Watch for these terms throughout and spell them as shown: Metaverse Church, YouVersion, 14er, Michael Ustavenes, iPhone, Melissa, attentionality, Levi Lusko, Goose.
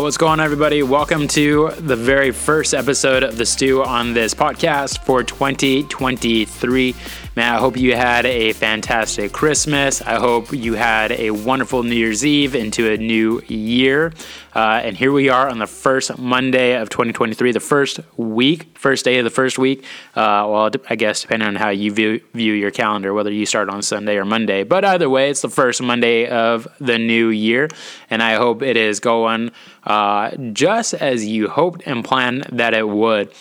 Well, what's going on, everybody? Welcome to the very first episode of The Stew on this podcast for 2023. Man, I hope you had a fantastic Christmas. I hope you had a wonderful New Year's Eve into a new year. And here we are on the first Monday of 2023, the first day of the first week. Well, I guess depending on how you view your calendar, whether you start on Sunday or Monday. But either way, it's the first Monday of the new year. And I hope it is going just as you hoped and planned that it would.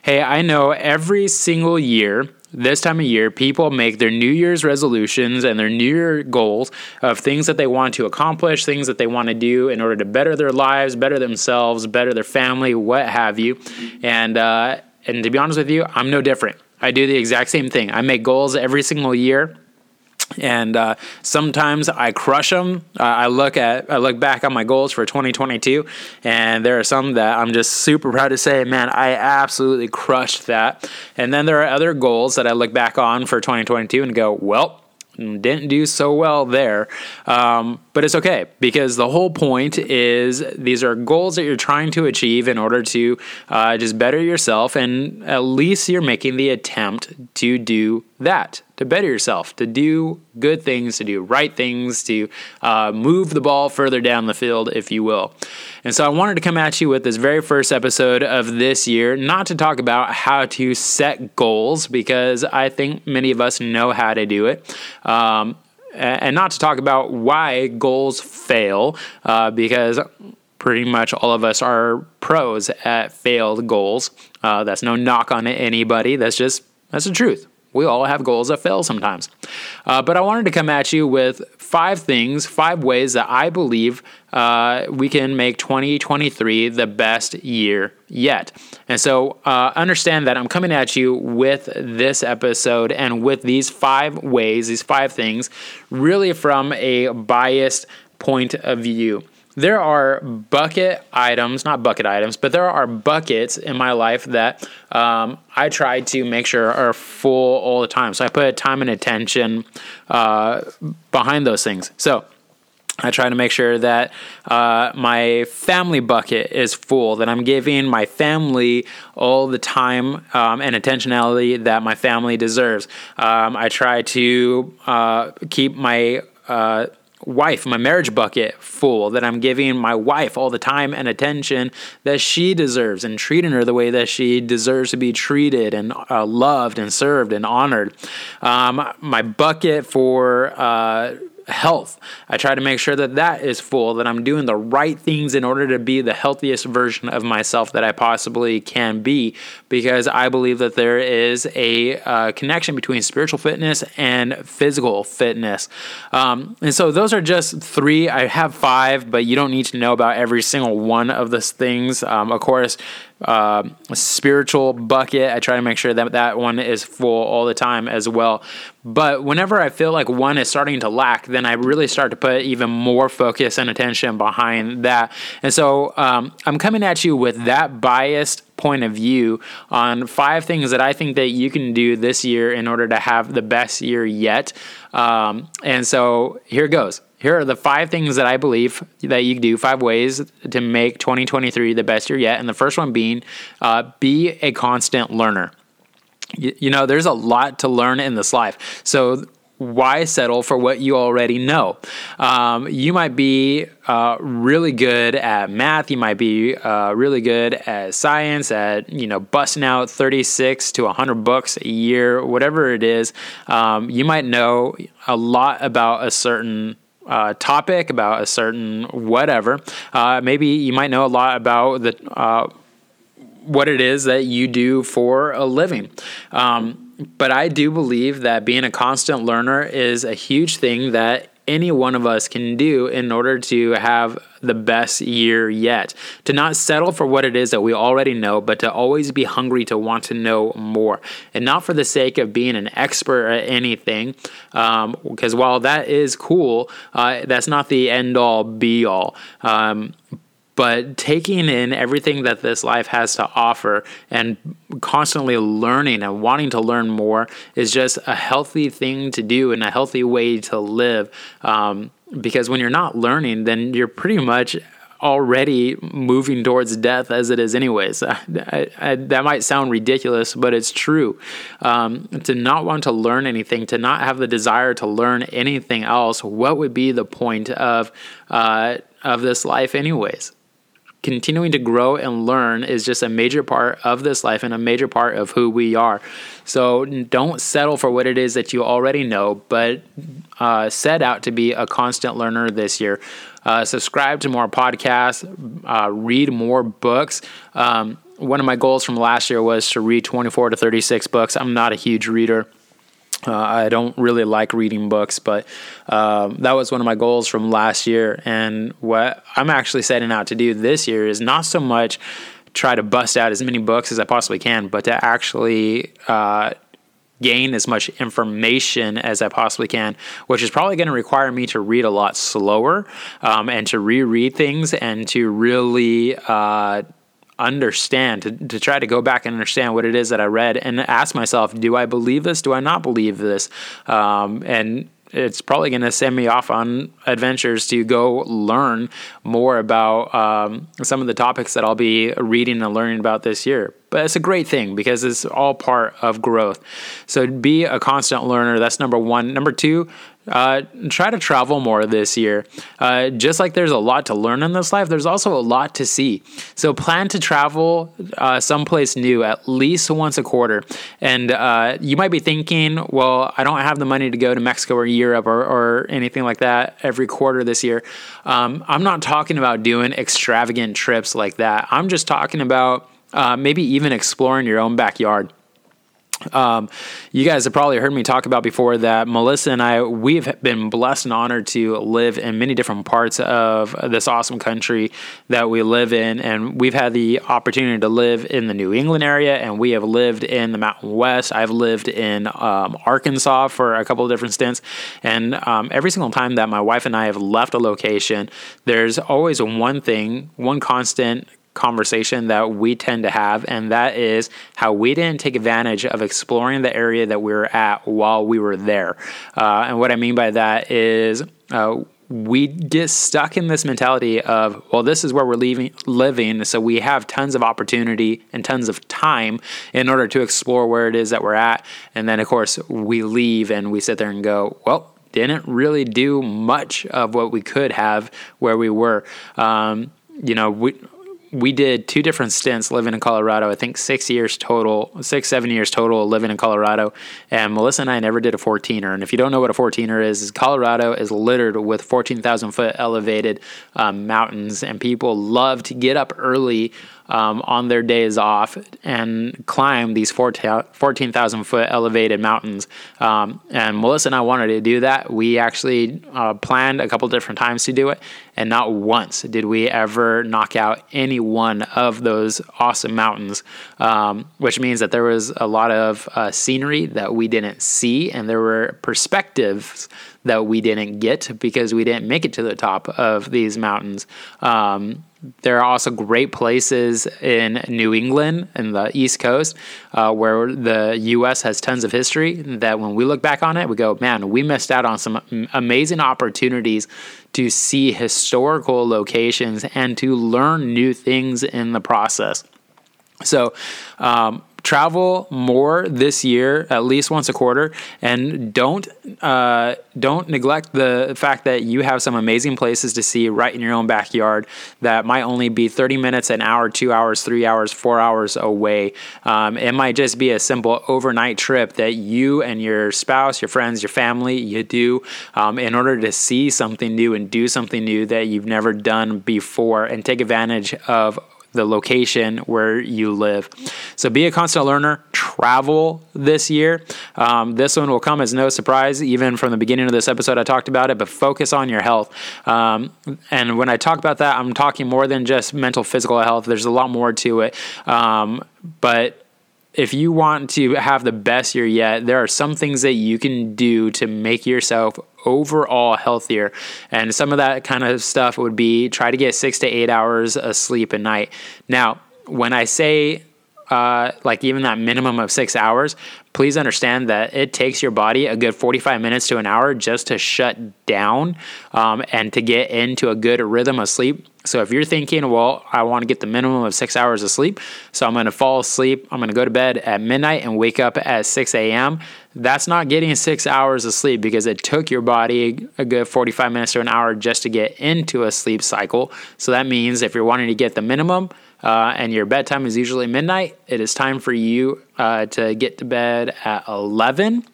Hey, I know every single year, this time of year, people make their New Year's resolutions and their New Year goals of things that they want to accomplish, things that they want to do in order to better their lives, better themselves, better their family, what have you. And to be honest with you, I'm no different. I do the exact same thing. I make goals every single year. And sometimes I crush them. I look back on my goals for 2022, and there are some that I'm just super proud to say, man, I absolutely crushed that. And then there are other goals that I look back on for 2022 and go, well, didn't do so well there. But it's okay, because the whole point is these are goals that you're trying to achieve in order to just better yourself, and at least you're making the attempt to do that, to better yourself, to do good things, to do right things, to move the ball further down the field, if you will. And so I wanted to come at you with this very first episode of this year, not to talk about how to set goals, because I think many of us know how to do it. And not to talk about why goals fail, because pretty much all of us are pros at failed goals. That's no knock on anybody. That's the truth. We all have goals that fail sometimes. But I wanted to come at you with five ways that I believe we can make 2023 the best year yet. And so understand that I'm coming at you with this episode and with these 5 ways, these 5 things, really from a biased point of view. There are buckets in my life that I try to make sure are full all the time. So I put time and attention behind those things. So I try to make sure that my family bucket is full, that I'm giving my family all the time and attentionality that my family deserves. I try to keep my wife, my marriage bucket full, that I'm giving my wife all the time and attention that she deserves and treating her the way that she deserves to be treated and loved and served and honored. My bucket for health, I try to make sure that that is full, that I'm doing the right things in order to be the healthiest version of myself that I possibly can be, because I believe that there is a connection between spiritual fitness and physical fitness. And so those are just 3. I have 5, but you don't need to know about every single one of those things. Of course, spiritual bucket, I try to make sure that that one is full all the time as well. But whenever I feel like one is starting to lack, then I really start to put even more focus and attention behind that. And so I'm coming at you with that biased point of view on 5 things that I think that you can do this year in order to have the best year yet. And so here goes. Here are the 5 things that I believe that you can do, 5 ways to make 2023 the best year yet. And the first one being, be a constant learner. You know, there's a lot to learn in this life. So why settle for what you already know? You might be really good at math. You might be really good at science, at, busting out 36 to 100 books a year, whatever it is. You might know a lot about a certain topic, about a certain whatever. Maybe you might know a lot about the what it is that you do for a living. But I do believe that being a constant learner is a huge thing that any one of us can do in order to have the best year yet, to not settle for what it is that we already know, but to always be hungry to want to know more, and not for the sake of being an expert at anything, because while that is cool, that's not the end-all, be-all. But taking in everything that this life has to offer and constantly learning and wanting to learn more is just a healthy thing to do and a healthy way to live. Because when you're not learning, then you're pretty much already moving towards death as it is anyways. That might sound ridiculous, but it's true. To not want to learn anything, to not have the desire to learn anything else, what would be the point of this life anyways? Continuing to grow and learn is just a major part of this life and a major part of who we are. So don't settle for what it is that you already know, but set out to be a constant learner this year. Subscribe to more podcasts, read more books. One of my goals from last year was to read 24 to 36 books. I'm not a huge reader. I don't really like reading books, but that was one of my goals from last year. And what I'm actually setting out to do this year is not so much try to bust out as many books as I possibly can, but to actually gain as much information as I possibly can, which is probably going to require me to read a lot slower and to reread things and to really understand, to try to go back and understand what it is that I read and ask myself, do I believe this? Do I not believe this? And it's probably going to send me off on adventures to go learn more about some of the topics that I'll be reading and learning about this year. But it's a great thing because it's all part of growth. So be a constant learner. That's number one. Number two, try to travel more this year. Just like there's a lot to learn in this life, there's also a lot to see. So plan to travel someplace new at least once a quarter. And you might be thinking, well, I don't have the money to go to Mexico or Europe or anything like that every quarter this year. I'm not talking about doing extravagant trips like that. I'm just talking about maybe even exploring your own backyard. You guys have probably heard me talk about before that Melissa and I, we've been blessed and honored to live in many different parts of this awesome country that we live in. And we've had the opportunity to live in the New England area, and we have lived in the Mountain West. I've lived in Arkansas for a couple of different stints. And every single time that my wife and I have left a location, there's always one thing, one constant conversation that we tend to have, and that is how we didn't take advantage of exploring the area that we were at while we were there. And what I mean by that is we get stuck in this mentality of, well, this is where we're living, so we have tons of opportunity and tons of time in order to explore where it is that we're at. And then, of course, we leave and we sit there and go, well, didn't really do much of what we could have where we were. We did two different stints living in Colorado, I think 7 years total living in Colorado. And Melissa and I never did a 14er. And if you don't know what a 14er is, Colorado is littered with 14,000 foot elevated mountains, and people love to get up early on their days off and climb these 14,000 foot elevated mountains. And Melissa and I wanted to do that. We actually planned a couple different times to do it, and not once did we ever knock out any one of those awesome mountains, which means that there was a lot of scenery that we didn't see, and there were perspectives that we didn't get because we didn't make it to the top of these mountains. There are also great places in New England and the East Coast where the U.S. has tons of history that when we look back on it, we go, man, we missed out on some amazing opportunities to see historical locations and to learn new things in the process. So, travel more this year, at least once a quarter, and don't neglect the fact that you have some amazing places to see right in your own backyard that might only be 30 minutes, an hour, 2 hours, 3 hours, 4 hours away. It might just be a simple overnight trip that you and your spouse, your friends, your family, you do in order to see something new and do something new that you've never done before and take advantage of the location where you live. So be a constant learner, travel this year. This one will come as no surprise. Even from the beginning of this episode, I talked about it, but focus on your health. And when I talk about that, I'm talking more than just mental, physical health. There's a lot more to it. But if you want to have the best year yet, there are some things that you can do to make yourself overall healthier. And some of that kind of stuff would be try to get 6 to 8 hours of sleep a night. Now, when I say like even that minimum of 6 hours, please understand that it takes your body a good 45 minutes to an hour just to shut down and to get into a good rhythm of sleep. So if you're thinking, well, I want to get the minimum of 6 hours of sleep, so I'm going to fall asleep, I'm going to go to bed at midnight and wake up at 6 a.m., that's not getting 6 hours of sleep because it took your body a good 45 minutes to an hour just to get into a sleep cycle. So that means if you're wanting to get the minimum, and your bedtime is usually midnight, it is time for you to get to bed at 11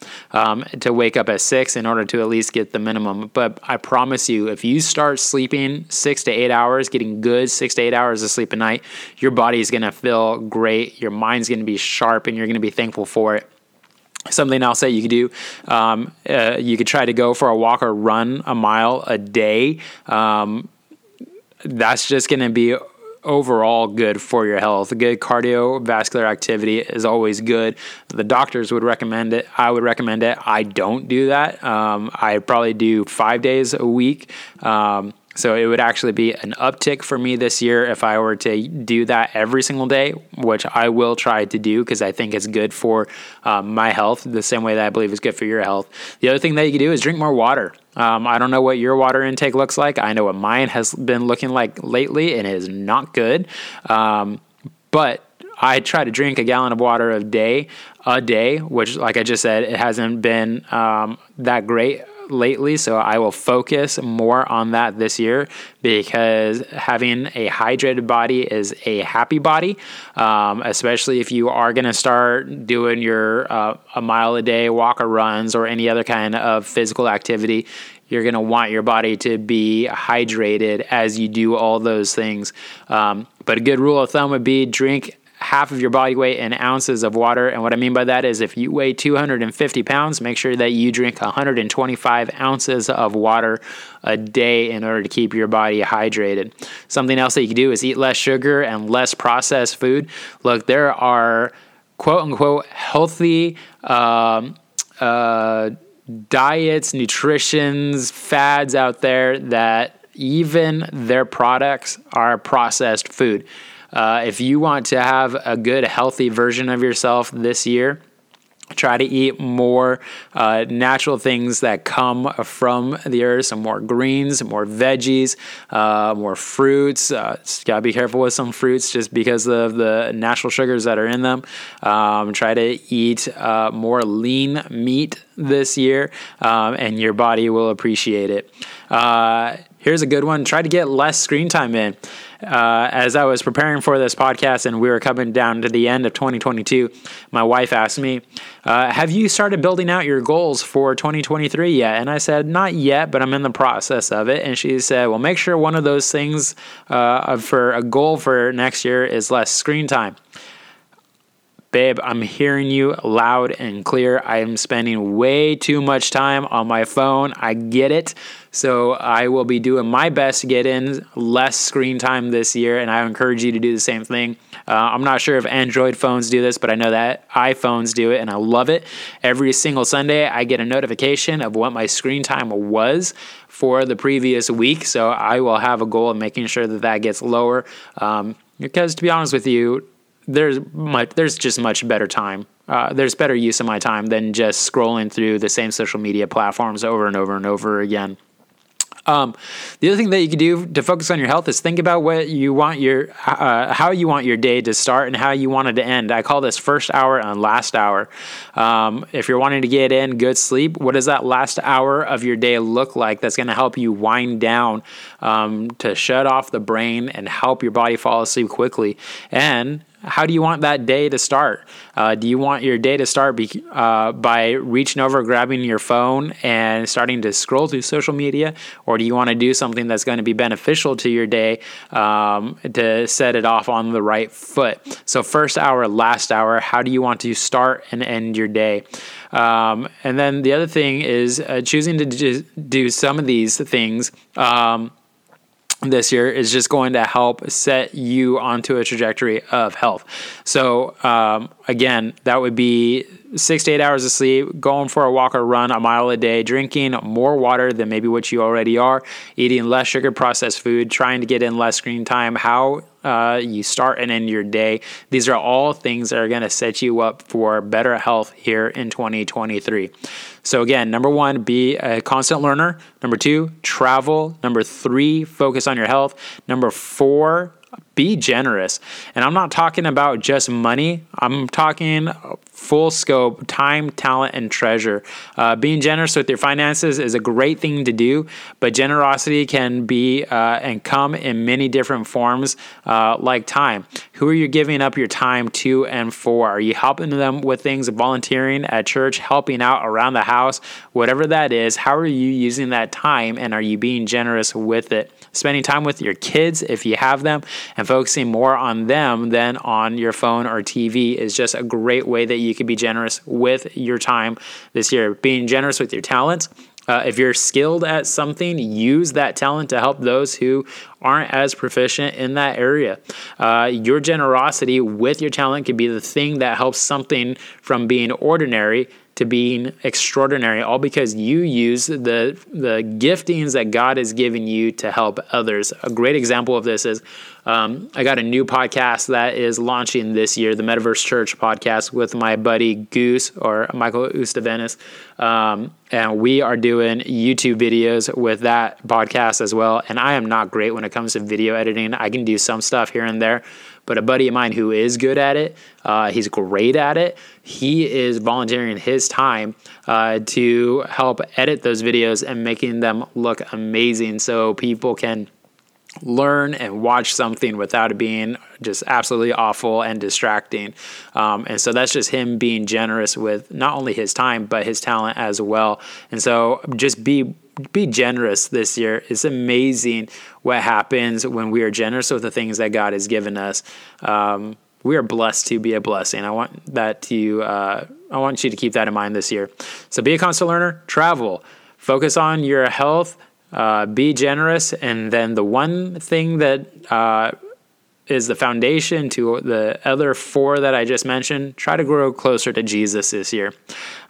to wake up at 6 in order to at least get the minimum. But I promise you, if you start sleeping 6 to 8 hours, getting good 6 to 8 hours of sleep a night, your body is going to feel great. Your mind's going to be sharp and you're going to be thankful for it. Something else that you could do, you could try to go for a walk or run a mile a day. That's just going to be overall good for your health. Good cardiovascular activity is always good. The doctors would recommend it. I would recommend it. I don't do that. I probably do 5 days a week. So it would actually be an uptick for me this year if I were to do that every single day, which I will try to do because I think it's good for my health the same way that I believe it's good for your health. The other thing that you can do is drink more water. I don't know what your water intake looks like. I know what mine has been looking like lately, and it is not good. But I try to drink a gallon of water a day, which, like I just said, it hasn't been that great lately, so I will focus more on that this year because having a hydrated body is a happy body, especially if you are going to start doing your a mile a day walk or runs or any other kind of physical activity. You're going to want your body to be hydrated as you do all those things. But a good rule of thumb would be drink half of your body weight in ounces of water. And what I mean by that is if you weigh 250 pounds, make sure that you drink 125 ounces of water a day in order to keep your body hydrated. Something else that you can do is eat less sugar and less processed food. Look, there are quote unquote healthy diets, nutritions, fads out there that even their products are processed food. If you want to have a good, healthy version of yourself this year, try to eat more natural things that come from the earth, some more greens, more veggies, more fruits. Gotta be careful with some fruits just because of the natural sugars that are in them. Try to eat more lean meat this year, and your body will appreciate it. Here's a good one. Try to get less screen time in. As I was preparing for this podcast and we were coming down to the end of 2022, my wife asked me, have you started building out your goals for 2023 yet? And I said, not yet, but I'm in the process of it. And she said, well, make sure one of those things for a goal for next year is less screen time. Babe, I'm hearing you loud and clear. I am spending way too much time on my phone. I get it. So I will be doing my best to get in less screen time this year, and I encourage you to do the same thing. I'm not sure if Android phones do this, but I know that iPhones do it, and I love it. Every single Sunday, I get a notification of what my screen time was for the previous week, so I will have a goal of making sure that that gets lower because, to be honest with you, there's just much better time. There's better use of my time than just scrolling through the same social media platforms over and over and over again. The other thing that you can do to focus on your health is think about what you want your, how you want your day to start and how you want it to end. I call this first hour and last hour. If you're wanting to get in good sleep, what does that last hour of your day look like? That's going to help you wind down, to shut off the brain and help your body fall asleep quickly. And how do you want that day to start? Do you want your day to start by reaching over, grabbing your phone, and starting to scroll through social media? Or do you want to do something that's going to be beneficial to your day to set it off on the right foot? So first hour, last hour, how do you want to start and end your day? And then the other thing is choosing to do some of these things this year is just going to help set you onto a trajectory of health. So, again, that would be 6 to 8 hours of sleep, going for a walk or run a mile a day, drinking more water than maybe what you already are, eating less sugar processed food, trying to get in less screen time. How you start and end your day. These are all things that are going to set you up for better health here in 2023. So again, number one, be a constant learner. Number two, travel. Number three, focus on your health. Number four, be generous. And I'm not talking about just money. I'm talking full scope, time, talent, and treasure. Being generous with your finances is a great thing to do, but generosity can be and come in many different forms, like time. Who are you giving up your time to and for? Are you helping them with things, volunteering at church, helping out around the house, whatever that is? How are you using that time, and are you being generous with it? Spending time with your kids if you have them, and focusing more on them than on your phone or TV is just a great way that you can be generous with your time this year. Being generous with your talents. If you're skilled at something, use that talent to help those who aren't as proficient in that area. Your generosity with your talent could be the thing that helps something from being ordinary to being extraordinary, all because you use the giftings that God has given you to help others. A great example of this is I got a new podcast that is launching this year, the Metaverse Church podcast with my buddy Goose, or Michael Ustavenes. And we are doing YouTube videos with that podcast as well. And I am not great when it comes to video editing. I can do some stuff here and there. But a buddy of mine who is good at it, he's great at it. He is volunteering his time to help edit those videos and making them look amazing so people can learn and watch something without it being just absolutely awful and distracting. And so that's just him being generous with not only his time, but his talent as well. And so just be generous this year. It's amazing what happens when we are generous with the things that God has given us. We are blessed to be a blessing. I want you to keep that in mind this year. So be a constant learner, travel, focus on your health, be generous. And then the one thing that, is the foundation to the other four that I just mentioned. Try to grow closer to Jesus this year.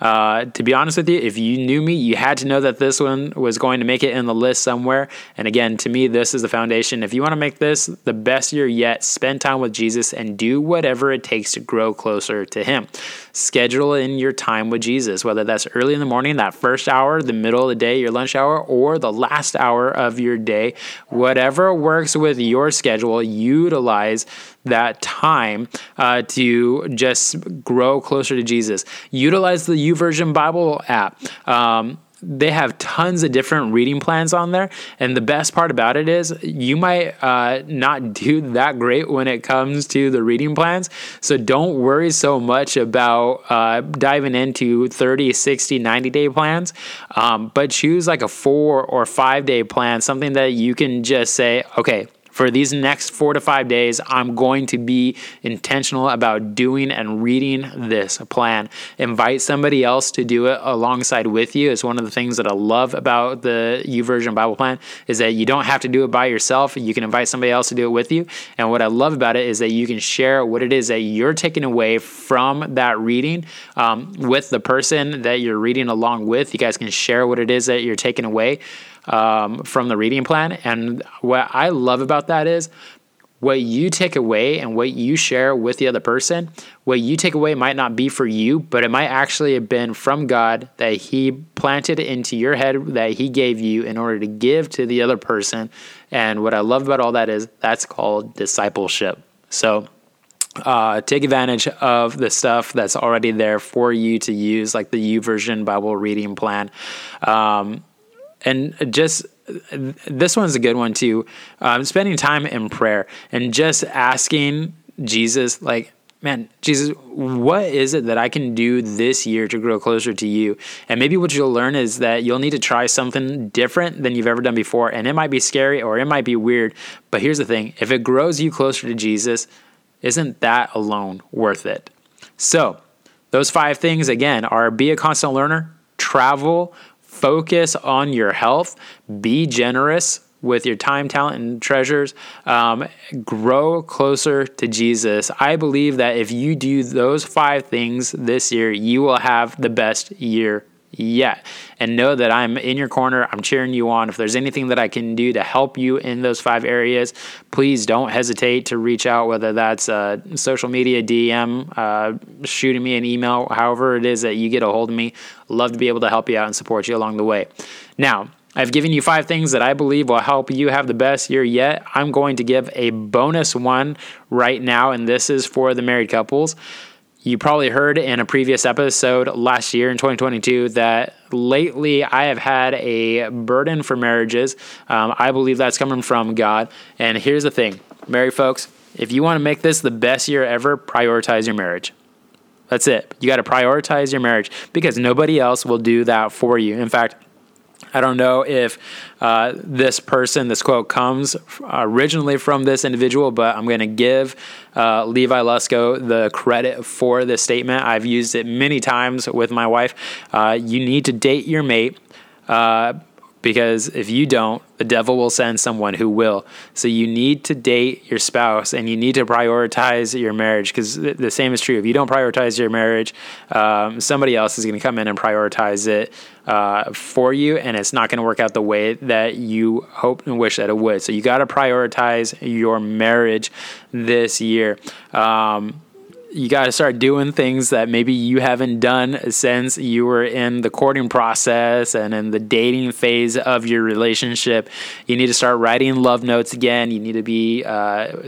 To be honest with you, if you knew me, you had to know that this one was going to make it in the list somewhere. And again, to me, this is the foundation. If you want to make this the best year yet, spend time with Jesus and do whatever it takes to grow closer to him. Schedule in your time with Jesus, whether that's early in the morning, that first hour, the middle of the day, your lunch hour, or the last hour of your day. Whatever works with your schedule, utilize that time to just grow closer to Jesus. Utilize the YouVersion Bible app. They have tons of different reading plans on there. And the best part about it is you might not do that great when it comes to the reading plans. So don't worry so much about diving into 30, 60, 90-day plans. But choose like a 4 or 5-day plan, something that you can just say, okay, for these next 4 to 5 days, I'm going to be intentional about doing and reading this plan. Invite somebody else to do it alongside with you. It's one of the things that I love about the YouVersion Bible plan is that you don't have to do it by yourself. You can invite somebody else to do it with you. And what I love about it is that you can share what it is that you're taking away from that reading with the person that you're reading along with. You guys can share what it is that you're taking away from the reading plan. And what I love about that is what you take away and what you share with the other person, what you take away might not be for you, but it might actually have been from God that he planted into your head, that he gave you in order to give to the other person. And what I love about all that is that's called discipleship. So take advantage of the stuff that's already there for you to use, like the YouVersion Bible reading plan. And just this one's a good one too. Spending time in prayer and just asking Jesus, like, man, Jesus, what is it that I can do this year to grow closer to you? And maybe what you'll learn is that you'll need to try something different than you've ever done before. And it might be scary or it might be weird. But here's the thing. If it grows you closer to Jesus, isn't that alone worth it? So those 5 things, again, are be a constant learner, travel, focus on your health, be generous with your time, talent, and treasures, grow closer to Jesus. I believe that if you do those 5 things this year, you will have the best year yet. And know that I'm in your corner. I'm cheering you on. If there's anything that I can do to help you in those 5 areas, please don't hesitate to reach out, whether that's social media, DM, shooting me an email, however it is that you get a hold of me. Love to be able to help you out and support you along the way. Now, I've given you 5 things that I believe will help you have the best year yet. I'm going to give a bonus one right now, and this is for the married couples. You probably heard in a previous episode last year in 2022 that lately I have had a burden for marriages. I believe that's coming from God. And here's the thing, married folks, if you want to make this the best year ever, prioritize your marriage. That's it. You got to prioritize your marriage because nobody else will do that for you. In fact, I don't know if this quote comes originally from this individual, but I'm going to give Levi Lusko the credit for this statement. I've used it many times with my wife. You need to date your mate because if you don't, the devil will send someone who will. So you need to date your spouse and you need to prioritize your marriage because the same is true. If you don't prioritize your marriage, somebody else is going to come in and prioritize it for you, and it's not going to work out the way that you hope and wish that it would. So you got to prioritize your marriage this year. You got to start doing things that maybe you haven't done since you were in the courting process and in the dating phase of your relationship. You need to start writing love notes again. You need to be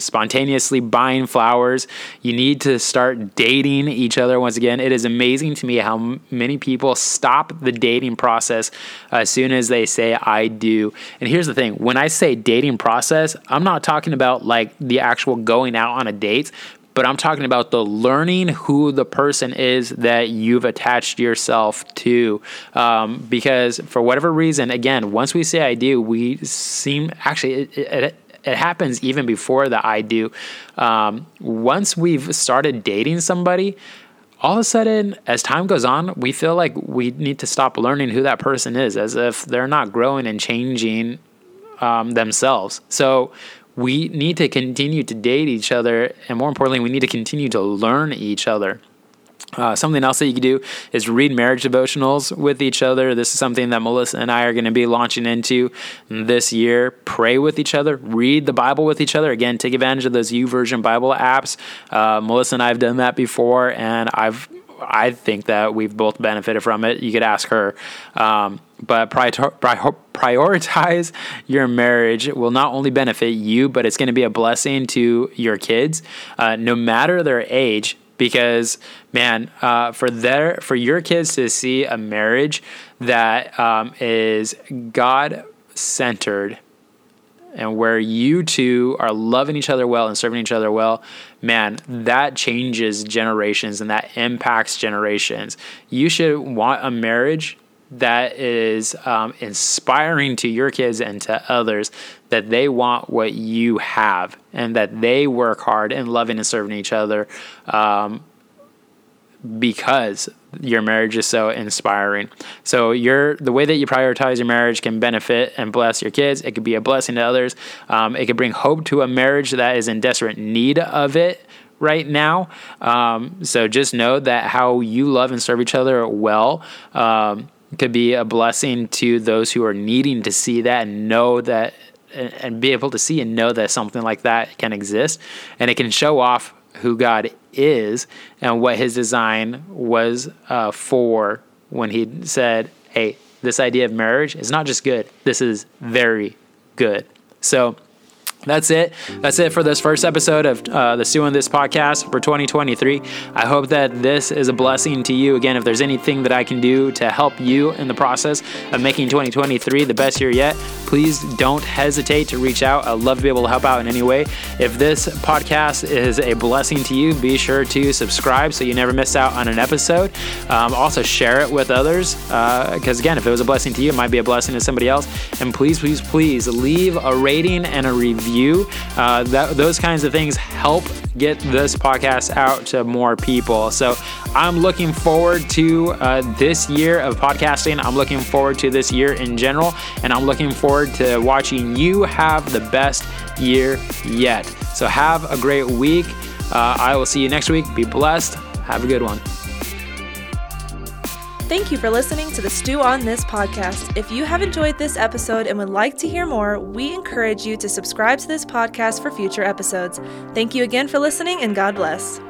spontaneously buying flowers. You need to start dating each other once again. It is amazing to me how many people stop the dating process as soon as they say, I do. And here's the thing. When I say dating process, I'm not talking about like the actual going out on a date, but I'm talking about the learning who the person is that you've attached yourself to. Because for whatever reason, again, once we say I do, we seem, actually it happens even before the I do. Once we've started dating somebody, all of a sudden, as time goes on, we feel like we need to stop learning who that person is, as if they're not growing and changing themselves. So we need to continue to date each other, and more importantly, we need to continue to learn each other. Something else that you can do is read marriage devotionals with each other. This is something that Melissa and I are going to be launching into this year. Pray with each other. Read the Bible with each other. Again, take advantage of those YouVersion Bible apps. Melissa and I have done that before, and I think that we've both benefited from it. You could ask her. But prioritize your marriage. It will not only benefit you, but it's going to be a blessing to your kids, no matter their age. Because, man, for your kids to see a marriage that is God-centered and where you two are loving each other well and serving each other well, man, that changes generations and that impacts generations. You should want a marriage that is inspiring to your kids and to others, that they want what you have and that they work hard and loving and serving each other because your marriage is so inspiring. So the way that you prioritize your marriage can benefit and bless your kids. It could be a blessing to others. It could bring hope to a marriage that is in desperate need of it right now. So just know that how you love and serve each other well could be a blessing to those who are needing to see that and know that and be able to see and know that something like that can exist, and it can show off who God is and what his design was for when he said, hey, this idea of marriage is not just good. This is very good. So that's it. That's it for this first episode of the Sue on This podcast for 2023. I hope that this is a blessing to you. Again, if there's anything that I can do to help you in the process of making 2023 the best year yet, please don't hesitate to reach out. I'd love to be able to help out in any way. If this podcast is a blessing to you, be sure to subscribe so you never miss out on an episode. Also share it with others because, again, if it was a blessing to you, it might be a blessing to somebody else. And please, please, please leave a rating and a review. Those kinds of things help get this podcast out to more people. So I'm looking forward to this year of podcasting. I'm looking forward to this year in general, and I'm looking forward to watching you have the best year yet. So have a great week. I will see you next week. Be blessed. Have a good one. Thank you for listening to the Stew on This podcast. If you have enjoyed this episode and would like to hear more, we encourage you to subscribe to this podcast for future episodes. Thank you again for listening, and God bless.